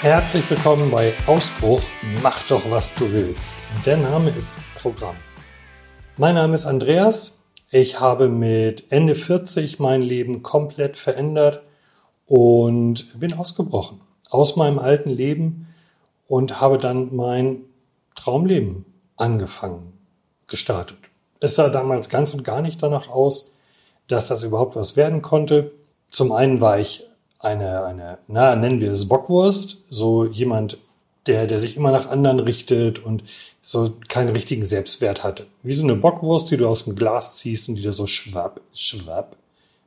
Herzlich willkommen bei Ausbruch, mach doch was du willst. Der Name ist Programm. Mein Name ist Andreas. Ich habe mit Ende 40 mein Leben komplett verändert und bin ausgebrochen aus meinem alten Leben und habe dann mein Traumleben gestartet. Es sah damals ganz und gar nicht danach aus, dass das überhaupt was werden konnte. Zum einen war ich eine nennen wir es Bockwurst, so jemand, der sich immer nach anderen richtet und so keinen richtigen Selbstwert hatte. Wie so eine Bockwurst, die du aus dem Glas ziehst und die da so schwapp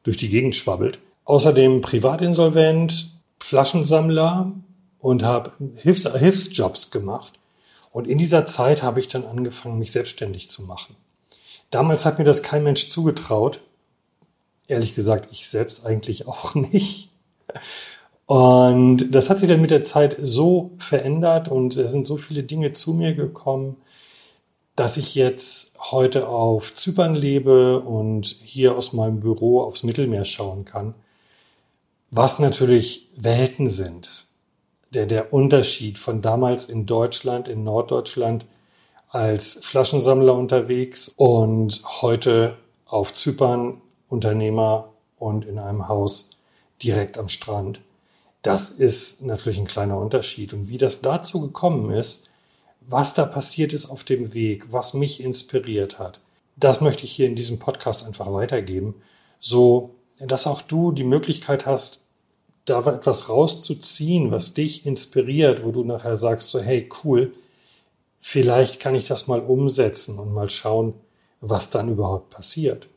durch die Gegend schwabbelt. Außerdem privatinsolvent, Flaschensammler und habe Hilfsjobs gemacht. Und in dieser Zeit habe ich dann angefangen, mich selbstständig zu machen. Damals hat mir das kein Mensch zugetraut. Ehrlich gesagt, ich selbst eigentlich auch nicht. Und das hat sich dann mit der Zeit so verändert und es sind so viele Dinge zu mir gekommen, dass ich jetzt heute auf Zypern lebe und hier aus meinem Büro aufs Mittelmeer schauen kann, was natürlich Welten sind. Der Unterschied von damals in Deutschland, in Norddeutschland als Flaschensammler unterwegs und heute auf Zypern Unternehmer und in einem Haus direkt am Strand. Das ist natürlich ein kleiner Unterschied. Und wie das dazu gekommen ist, was da passiert ist auf dem Weg, was mich inspiriert hat, das möchte ich hier in diesem Podcast einfach weitergeben, so dass auch du die Möglichkeit hast, da etwas rauszuziehen, was dich inspiriert, wo du nachher sagst, so hey, cool, vielleicht kann ich das mal umsetzen und mal schauen, was dann überhaupt passiert.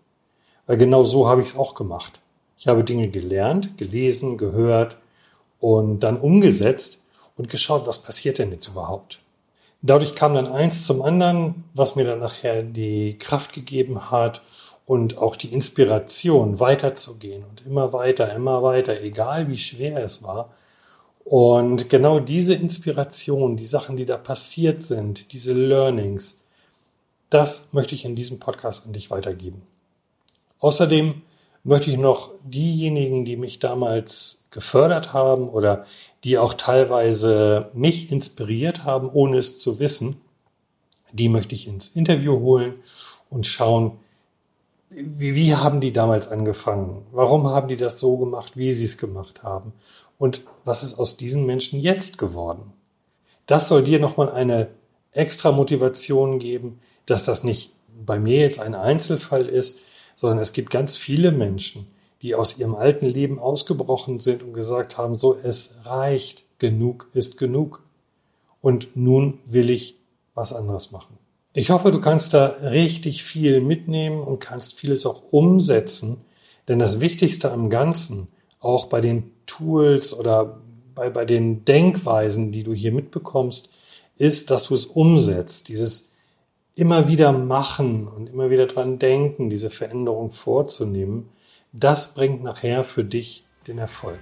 Weil genau so habe ich es auch gemacht. Ich habe Dinge gelernt, gelesen, gehört und dann umgesetzt und geschaut, was passiert denn jetzt überhaupt. Dadurch kam dann eins zum anderen, was mir dann nachher die Kraft gegeben hat und auch die Inspiration, weiterzugehen und immer weiter, egal wie schwer es war. Und genau diese Inspiration, die Sachen, die da passiert sind, diese Learnings, das möchte ich in diesem Podcast an dich weitergeben. Außerdem möchte ich noch diejenigen, die mich damals gefördert haben oder die auch teilweise mich inspiriert haben, ohne es zu wissen, die möchte ich ins Interview holen und schauen, wie haben die damals angefangen? Warum haben die das so gemacht, wie sie es gemacht haben? Und was ist aus diesen Menschen jetzt geworden? Das soll dir nochmal eine extra Motivation geben, dass das nicht bei mir jetzt ein Einzelfall ist, sondern es gibt ganz viele Menschen, die aus ihrem alten Leben ausgebrochen sind und gesagt haben, so, es reicht, genug ist genug und nun will ich was anderes machen. Ich hoffe, du kannst da richtig viel mitnehmen und kannst vieles auch umsetzen, denn das Wichtigste am Ganzen, auch bei den Tools oder bei den Denkweisen, die du hier mitbekommst, ist, dass du es umsetzt, dieses immer wieder machen und immer wieder dran denken, diese Veränderung vorzunehmen, das bringt nachher für dich den Erfolg.